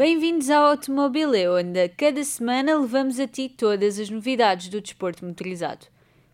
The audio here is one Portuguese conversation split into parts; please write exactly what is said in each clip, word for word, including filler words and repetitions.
Bem-vindos ao Automobileu, onde a cada semana levamos a ti todas as novidades do desporto motorizado.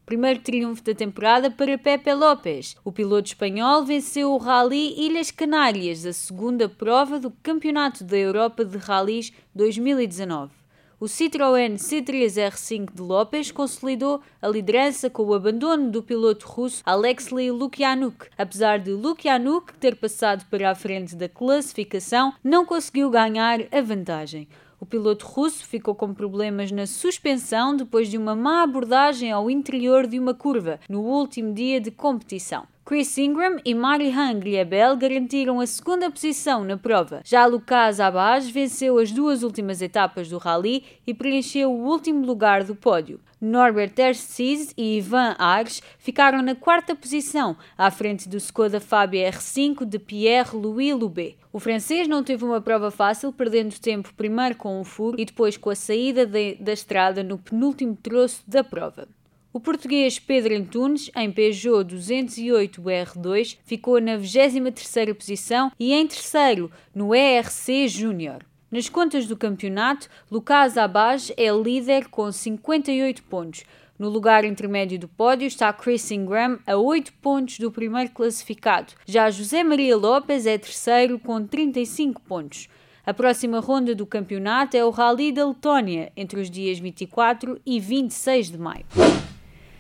Primeiro triunfo da temporada para Pepe Lopes. O piloto espanhol venceu o Rally Ilhas Canárias, a segunda prova do Campeonato da Europa de Rallys dois mil e dezanove. O Citroën C três R cinco de Lopes consolidou a liderança com o abandono do piloto russo Alexey Lukyanuk. Apesar de Lukyanuk ter passado para a frente da classificação, não conseguiu ganhar a vantagem. O piloto russo ficou com problemas na suspensão depois de uma má abordagem ao interior de uma curva, no último dia de competição. Chris Ingram e Marijan Griebel garantiram a segunda posição na prova. Já Lucas Abbas venceu as duas últimas etapas do Rally e preencheu o último lugar do pódio. Norbert Terziz e Ivan Arges ficaram na quarta posição, à frente do Skoda Fabia R cinco de Pierre-Louis Loubet. O francês não teve uma prova fácil, perdendo tempo primeiro com um furo e depois com a saída de, da estrada no penúltimo troço da prova. O português Pedro Antunes, em Peugeot duzentos e oito R dois, ficou na vigésima terceira posição e em terceiro no E R C Júnior. Nas contas do campeonato, Lucas Abbas é líder com cinquenta e oito pontos. No lugar intermédio do pódio está Chris Ingram a oito pontos do primeiro classificado. Já José Maria Lopes é terceiro com trinta e cinco pontos. A próxima ronda do campeonato é o Rally da Letónia, entre os dias vinte e quatro e vinte e seis de maio.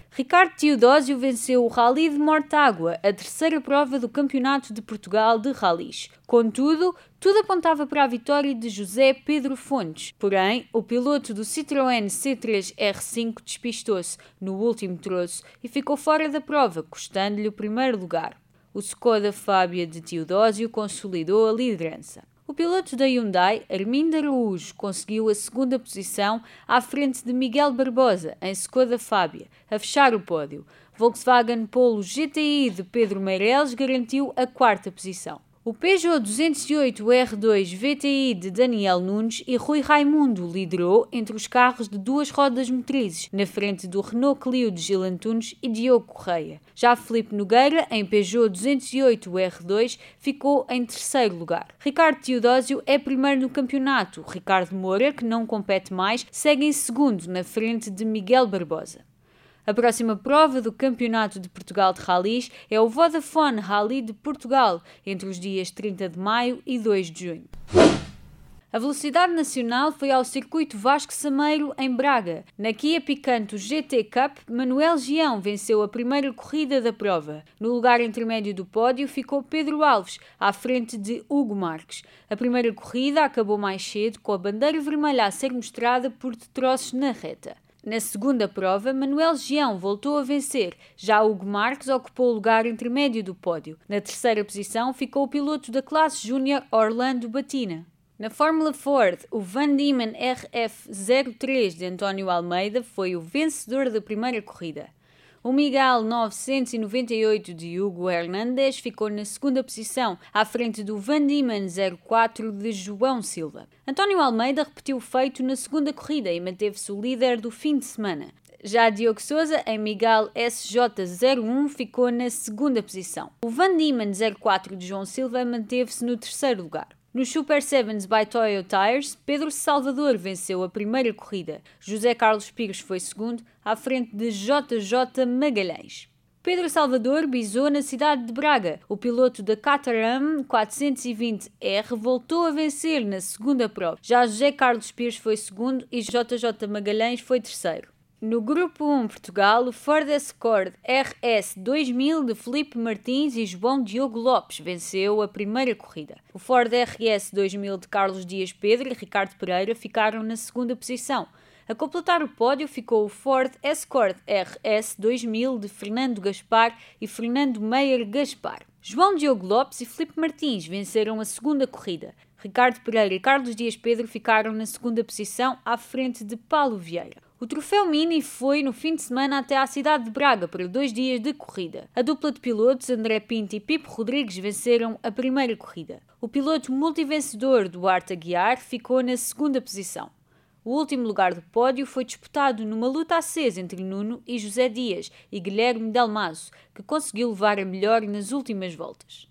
Ricardo Teodósio venceu o Rally de Mortágua, a terceira prova do Campeonato de Portugal de Rallys. Contudo, tudo apontava para a vitória de José Pedro Fontes. Porém, o piloto do Citroën C três R cinco despistou-se no último troço e ficou fora da prova, custando-lhe o primeiro lugar. O Skoda Fabia de Teodósio consolidou a liderança. O piloto da Hyundai, Armindo Araújo, conseguiu a segunda posição à frente de Miguel Barbosa, em Skoda Fabia, a fechar o pódio. Volkswagen Polo G T I de Pedro Meireles garantiu a quarta posição. O Peugeot duzentos e oito R dois V T I de Daniel Nunes e Rui Raimundo liderou entre os carros de duas rodas motrizes, na frente do Renault Clio de Gil Antunes e Diogo Correia. Já Filipe Nogueira, em Peugeot duzentos e oito R dois, ficou em terceiro lugar. Ricardo Teodósio é primeiro no campeonato. Ricardo Moura, que não compete mais, segue em segundo, na frente de Miguel Barbosa. A próxima prova do Campeonato de Portugal de Rallys é o Vodafone Rally de Portugal, entre os dias trinta de maio e dois de junho. A velocidade nacional foi ao circuito Vasco Sameiro, em Braga. Na Kia Picanto G T Cup, Manuel Gião venceu a primeira corrida da prova. No lugar intermédio do pódio ficou Pedro Alves, à frente de Hugo Marques. A primeira corrida acabou mais cedo, com a bandeira vermelha a ser mostrada por troços na reta. Na segunda prova, Manuel Gião voltou a vencer, já Hugo Marques ocupou o lugar intermédio do pódio. Na terceira posição ficou o piloto da classe Júnior Orlando Batina. Na Fórmula Ford, o Van Diemen R F zero três de António Almeida foi o vencedor da primeira corrida. O Miguel novecentos e noventa e oito de Hugo Hernández ficou na segunda posição, à frente do Van Diemen zero quatro de João Silva. António Almeida repetiu o feito na segunda corrida e manteve-se o líder do fim de semana. Já Diogo Sousa, em Miguel S J zero um, ficou na segunda posição. O Van Diemen zero quatro de João Silva manteve-se no terceiro lugar. No Super Sevens by Toyo Tires, Pedro Salvador venceu a primeira corrida. José Carlos Pires foi segundo, à frente de J J Magalhães. Pedro Salvador bisou na cidade de Braga. O piloto da Caterham quatrocentos e vinte R voltou a vencer na segunda prova. Já José Carlos Pires foi segundo e J J Magalhães foi terceiro. No Grupo um Portugal, o Ford Escort R S dois mil de Filipe Martins e João Diogo Lopes venceu a primeira corrida. O Ford R S dois mil de Carlos Dias Pedro e Ricardo Pereira ficaram na segunda posição. A completar o pódio ficou o Ford Escort R S dois mil de Fernando Gaspar e Fernando Meyer Gaspar. João Diogo Lopes e Filipe Martins venceram a segunda corrida. Ricardo Pereira e Carlos Dias Pedro ficaram na segunda posição, à frente de Paulo Vieira. O troféu Mini foi no fim de semana até à cidade de Braga para dois dias de corrida. A dupla de pilotos André Pinto e Pipo Rodrigues venceram a primeira corrida. O piloto multivencedor Duarte Aguiar ficou na segunda posição. O último lugar do pódio foi disputado numa luta acesa entre Nuno e José Dias e Guilherme Dalmaso, que conseguiu levar a melhor nas últimas voltas.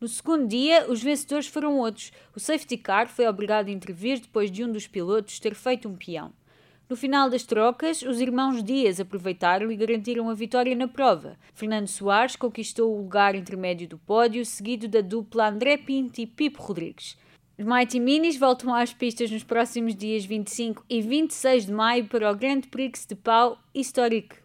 No segundo dia, os vencedores foram outros. O safety car foi obrigado a intervir depois de um dos pilotos ter feito um peão. No final das trocas, os irmãos Dias aproveitaram e garantiram a vitória na prova. Fernando Soares conquistou o lugar intermédio do pódio, seguido da dupla André Pinto e Pipo Rodrigues. Os Mighty Minis voltam às pistas nos próximos dias vinte e cinco e vinte e seis de maio para o Grande Prix de Pau Historique.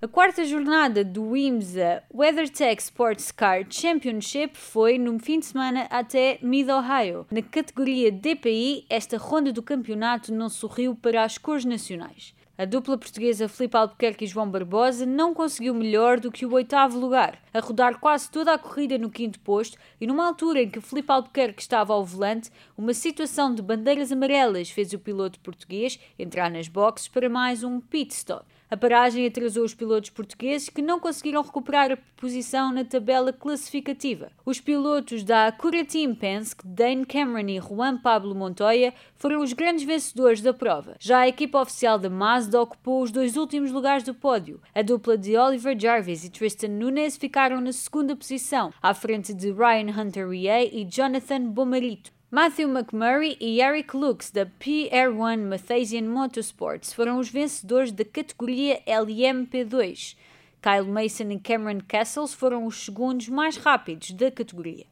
A quarta jornada do I M S A WeatherTech Sports Car Championship foi, no fim de semana, até Mid-Ohio. Na categoria D P I, esta ronda do campeonato não sorriu para as cores nacionais. A dupla portuguesa Filipe Albuquerque e João Barbosa não conseguiu melhor do que o oitavo lugar, a rodar quase toda a corrida no quinto posto e numa altura em que Filipe Albuquerque estava ao volante, uma situação de bandeiras amarelas fez o piloto português entrar nas boxes para mais um pit stop. A paragem atrasou os pilotos portugueses que não conseguiram recuperar a posição na tabela classificativa. Os pilotos da Acura Team Penske, Dane Cameron e Juan Pablo Montoya, foram os grandes vencedores da prova. Já a equipa oficial da Mazda ocupou os dois últimos lugares do pódio. A dupla de Oliver Jarvis e Tristan Nunes ficaram na segunda posição, à frente de Ryan Hunter-Reay e Jonathan Bomarito. Matthew McMurray e Eric Lux, da P R um Mathesian Motorsports, foram os vencedores da categoria L M P dois. Kyle Mason e Cameron Castles foram os segundos mais rápidos da categoria.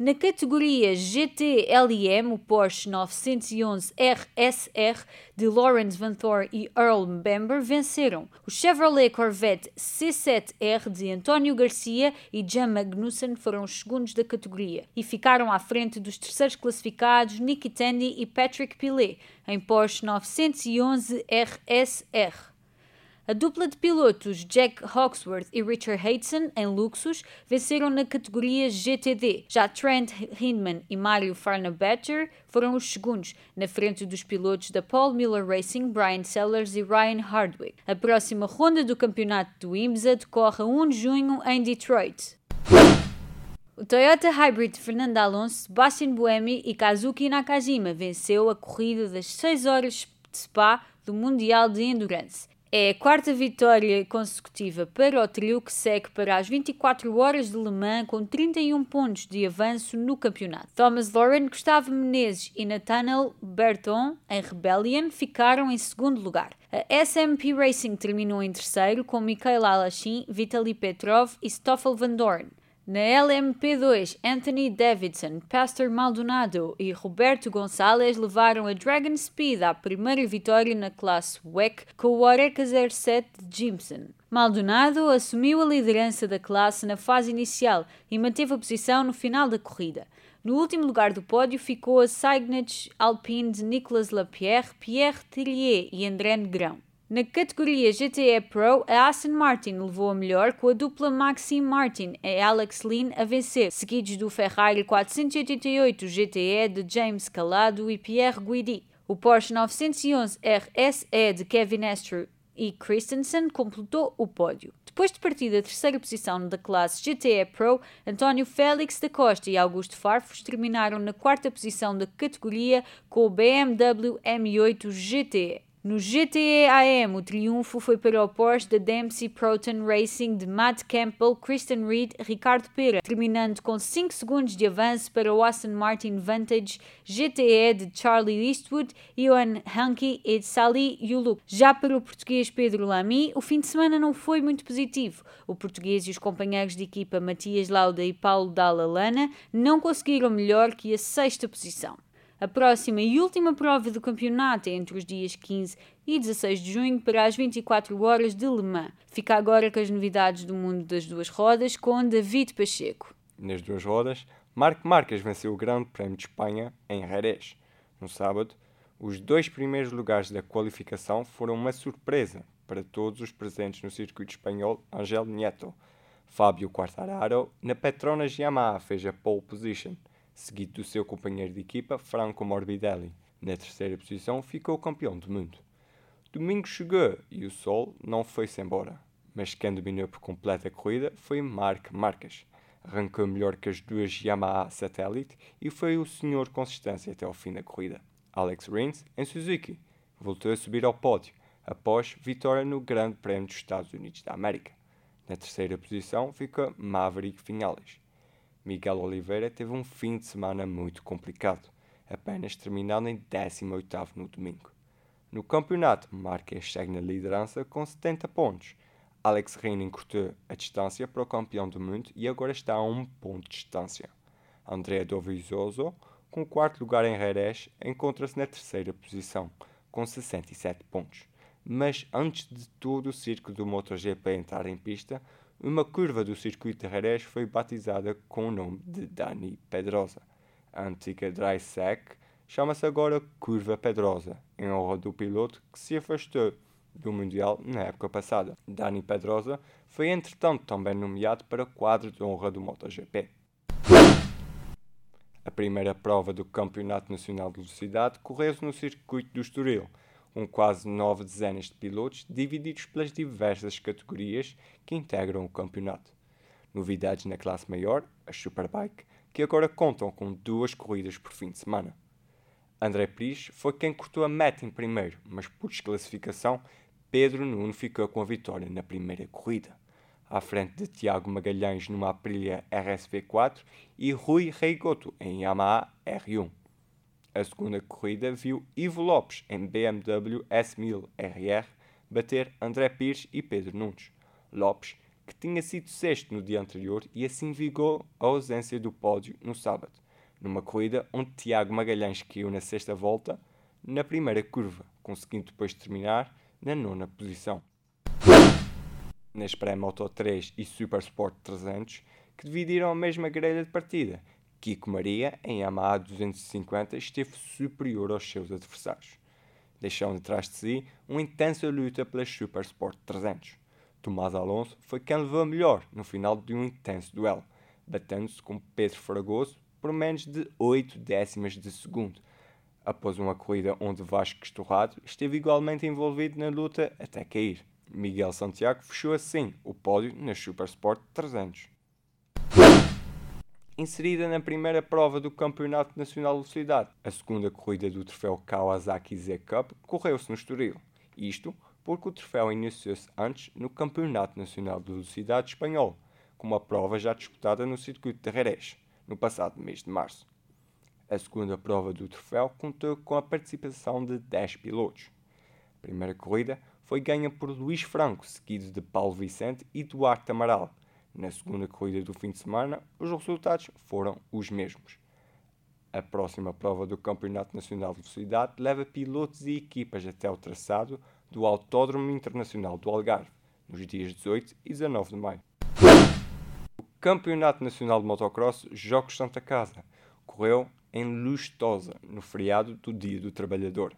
Na categoria G T L M, o Porsche nove onze R S R de Lawrence Van Thor e Earl Bamber venceram. O Chevrolet Corvette C sete R de António Garcia e Jan Magnussen foram os segundos da categoria e ficaram à frente dos terceiros classificados Nicky Tandy e Patrick Pilet em Porsche nove onze R S R. A dupla de pilotos Jack Hawksworth e Richard Haydson, em Luxus, venceram na categoria G T D. Já Trent Hindman e Mario Farnabacher foram os segundos, na frente dos pilotos da Paul Miller Racing, Brian Sellers e Ryan Hardwick. A próxima ronda do campeonato do I M S A decorre a primeiro de junho em Detroit. O Toyota Hybrid de Fernando Alonso, Sebastian Buemi e Kazuki Nakajima venceu a corrida das seis horas de Spa do Mundial de Endurance. É a quarta vitória consecutiva para o trio que segue para as vinte e quatro horas de Le Mans com trinta e um pontos de avanço no campeonato. Thomas Lauren, Gustavo Menezes e Nathaniel Berton, em Rebellion, ficaram em segundo lugar. A S M P Racing terminou em terceiro com Mikhail Alachim, Vitaly Petrov e Stoffel Van Dorn. Na L M P dois, Anthony Davidson, Pastor Maldonado e Roberto Gonçalves levaram a Dragon Speed à primeira vitória na classe W E C com o Oreca zero sete de Jimson. Maldonado assumiu a liderança da classe na fase inicial e manteve a posição no final da corrida. No último lugar do pódio ficou a Cygnage Alpine de Nicolas Lapierre, Pierre Tillier e André Negrão. Na categoria G T E Pro, a Aston Martin levou a melhor com a dupla Maxime Martin e Alex Lynn a vencer, seguidos do Ferrari quatrocentos e oitenta e oito G T E de James Calado e Pierre Guidi. O Porsche nove onze R S E de Kevin Estre e Christensen completou o pódio. Depois de partir da terceira posição da classe G T E Pro, António Félix da Costa e Augusto Farfus terminaram na quarta posição da categoria com o B M W M oito G T E. No G T E A M, o triunfo foi para o Porsche da Dempsey Proton Racing de Matt Campbell, Kristen Reed e Ricardo Pereira, terminando com cinco segundos de avanço para o Aston Martin Vantage G T E de Charlie Eastwood, Ewan Hankey e Salih Yuluk. Já para o português Pedro Lamy, o fim de semana não foi muito positivo. O português e os companheiros de equipa Matias Lauda e Paulo Dalla Lana não conseguiram melhor que a sexta posição. A próxima e última prova do campeonato é entre os dias quinze e dezasseis de junho para as vinte e quatro horas de Le Mans. Fica agora com as novidades do mundo das duas rodas com David Pacheco. Nas duas rodas, Marc Marquez venceu o Grande Prémio de Espanha em Jerez. No sábado, os dois primeiros lugares da qualificação foram uma surpresa para todos os presentes no circuito espanhol Ángel Nieto. Fábio Quartararo, na Petronas Yamaha, fez a pole position, seguido do seu companheiro de equipa, Franco Morbidelli. Na terceira posição ficou o campeão do mundo. Domingo chegou e o sol não foi-se embora, mas quem dominou por completo a corrida foi Marc Marquez. Arrancou melhor que as duas Yamaha Satellite e foi o senhor consistência até ao fim da corrida. Alex Rins, em Suzuki, voltou a subir ao pódio, após vitória no Grande Prémio dos Estados Unidos da América. Na terceira posição fica Maverick Vinhales. Miguel Oliveira teve um fim de semana muito complicado, apenas terminando em décimo oitavo no domingo. No campeonato, Marques segue na liderança com setenta pontos. Alex Rins encurtou a distância para o campeão do mundo e agora está a um ponto de distância. André Dovizioso, com o quarto lugar em Jerez, encontra-se na terceira posição, com sessenta e sete pontos. Mas antes de todo o circo do MotoGP entrar em pista, uma curva do circuito de Jerez foi batizada com o nome de Dani Pedrosa. A antiga Dry Sec chama-se agora Curva Pedrosa, em honra do piloto que se afastou do Mundial na época passada. Dani Pedrosa foi entretanto também nomeado para quadro de honra do MotoGP. A primeira prova do Campeonato Nacional de Velocidade correu-se no circuito do Estoril, com quase nove dezenas de pilotos divididos pelas diversas categorias que integram o campeonato. Novidades na classe maior, a Superbike, que agora contam com duas corridas por fim de semana. André Pires foi quem cortou a meta em primeiro, mas por desclassificação, Pedro Nuno ficou com a vitória na primeira corrida, à frente de Tiago Magalhães numa Aprilia R S V quatro e Rui Reigoto em Yamaha R um. A segunda corrida viu Ivo Lopes em B M W S mil R R bater André Pires e Pedro Nunes. Lopes, que tinha sido sexto no dia anterior e assim vigou a ausência do pódio no sábado, numa corrida onde Tiago Magalhães caiu na sexta volta na primeira curva, conseguindo depois terminar na nona posição. Nas pré-Moto três e Super Sport trezentos, que dividiram a mesma grelha de partida, Kiko Maria, em Yamaha duzentos e cinquenta, esteve superior aos seus adversários, deixando atrás de si uma intensa luta pelas Super Sport trezentos. Tomás Alonso foi quem levou a melhor no final de um intenso duelo, batendo-se com Pedro Fragoso por menos de oito décimas de segundo, após uma corrida onde Vasco Estorrado esteve igualmente envolvido na luta até cair. Miguel Santiago fechou assim o pódio na Super Sport trezentos. Inserida na primeira prova do Campeonato Nacional de Velocidade, a segunda corrida do troféu Kawasaki Z Cup correu-se no Estoril. Isto porque o troféu iniciou-se antes no Campeonato Nacional de Velocidade Espanhol, com uma prova já disputada no circuito de Jerez, no passado mês de março. A segunda prova do troféu contou com a participação de dez pilotos. A primeira corrida foi ganha por Luís Franco, seguido de Paulo Vicente e Duarte Amaral. Na segunda corrida do fim de semana, os resultados foram os mesmos. A próxima prova do Campeonato Nacional de Velocidade leva pilotos e equipas até o traçado do Autódromo Internacional do Algarve, nos dias dezoito e dezanove de maio. O Campeonato Nacional de Motocross Jogos Santa Casa correu em Lustosa, no feriado do Dia do Trabalhador.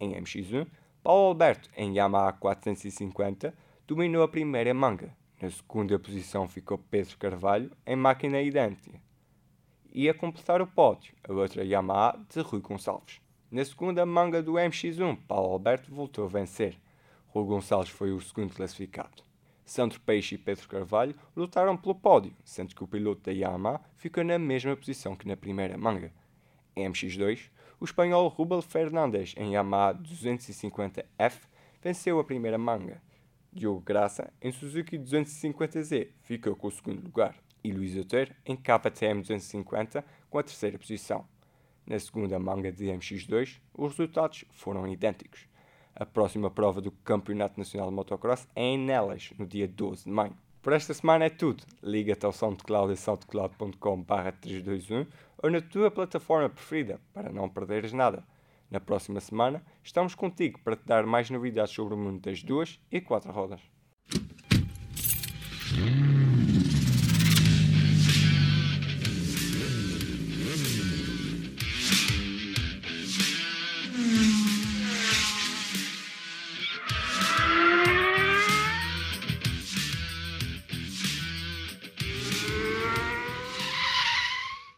Em M X um, Paulo Alberto, em Yamaha quatrocentos e cinquenta, dominou a primeira manga. Na segunda posição ficou Pedro Carvalho, em máquina idêntica. E a completar o pódio, a outra Yamaha de Rui Gonçalves. Na segunda manga do M X um, Paulo Alberto voltou a vencer. Rui Gonçalves foi o segundo classificado. Sandro Peixe e Pedro Carvalho lutaram pelo pódio, sendo que o piloto da Yamaha ficou na mesma posição que na primeira manga. Em M X dois, o espanhol Rubel Fernández, em Yamaha duzentos e cinquenta F, venceu a primeira manga. Diogo Graça, em Suzuki duzentos e cinquenta Z, ficou com o segundo lugar. E Luís Oteiro, em K T M duzentos e cinquenta, com a terceira posição. Na segunda manga de M X dois, os resultados foram idênticos. A próxima prova do Campeonato Nacional de Motocross é em Nelas, no dia doze de maio. Por esta semana é tudo. Liga-te ao SoundCloud em soundcloud ponto com barra trezentos e vinte e um ou na tua plataforma preferida, para não perderes nada. Na próxima semana, estamos contigo para te dar mais novidades sobre o mundo das duas e quatro rodas.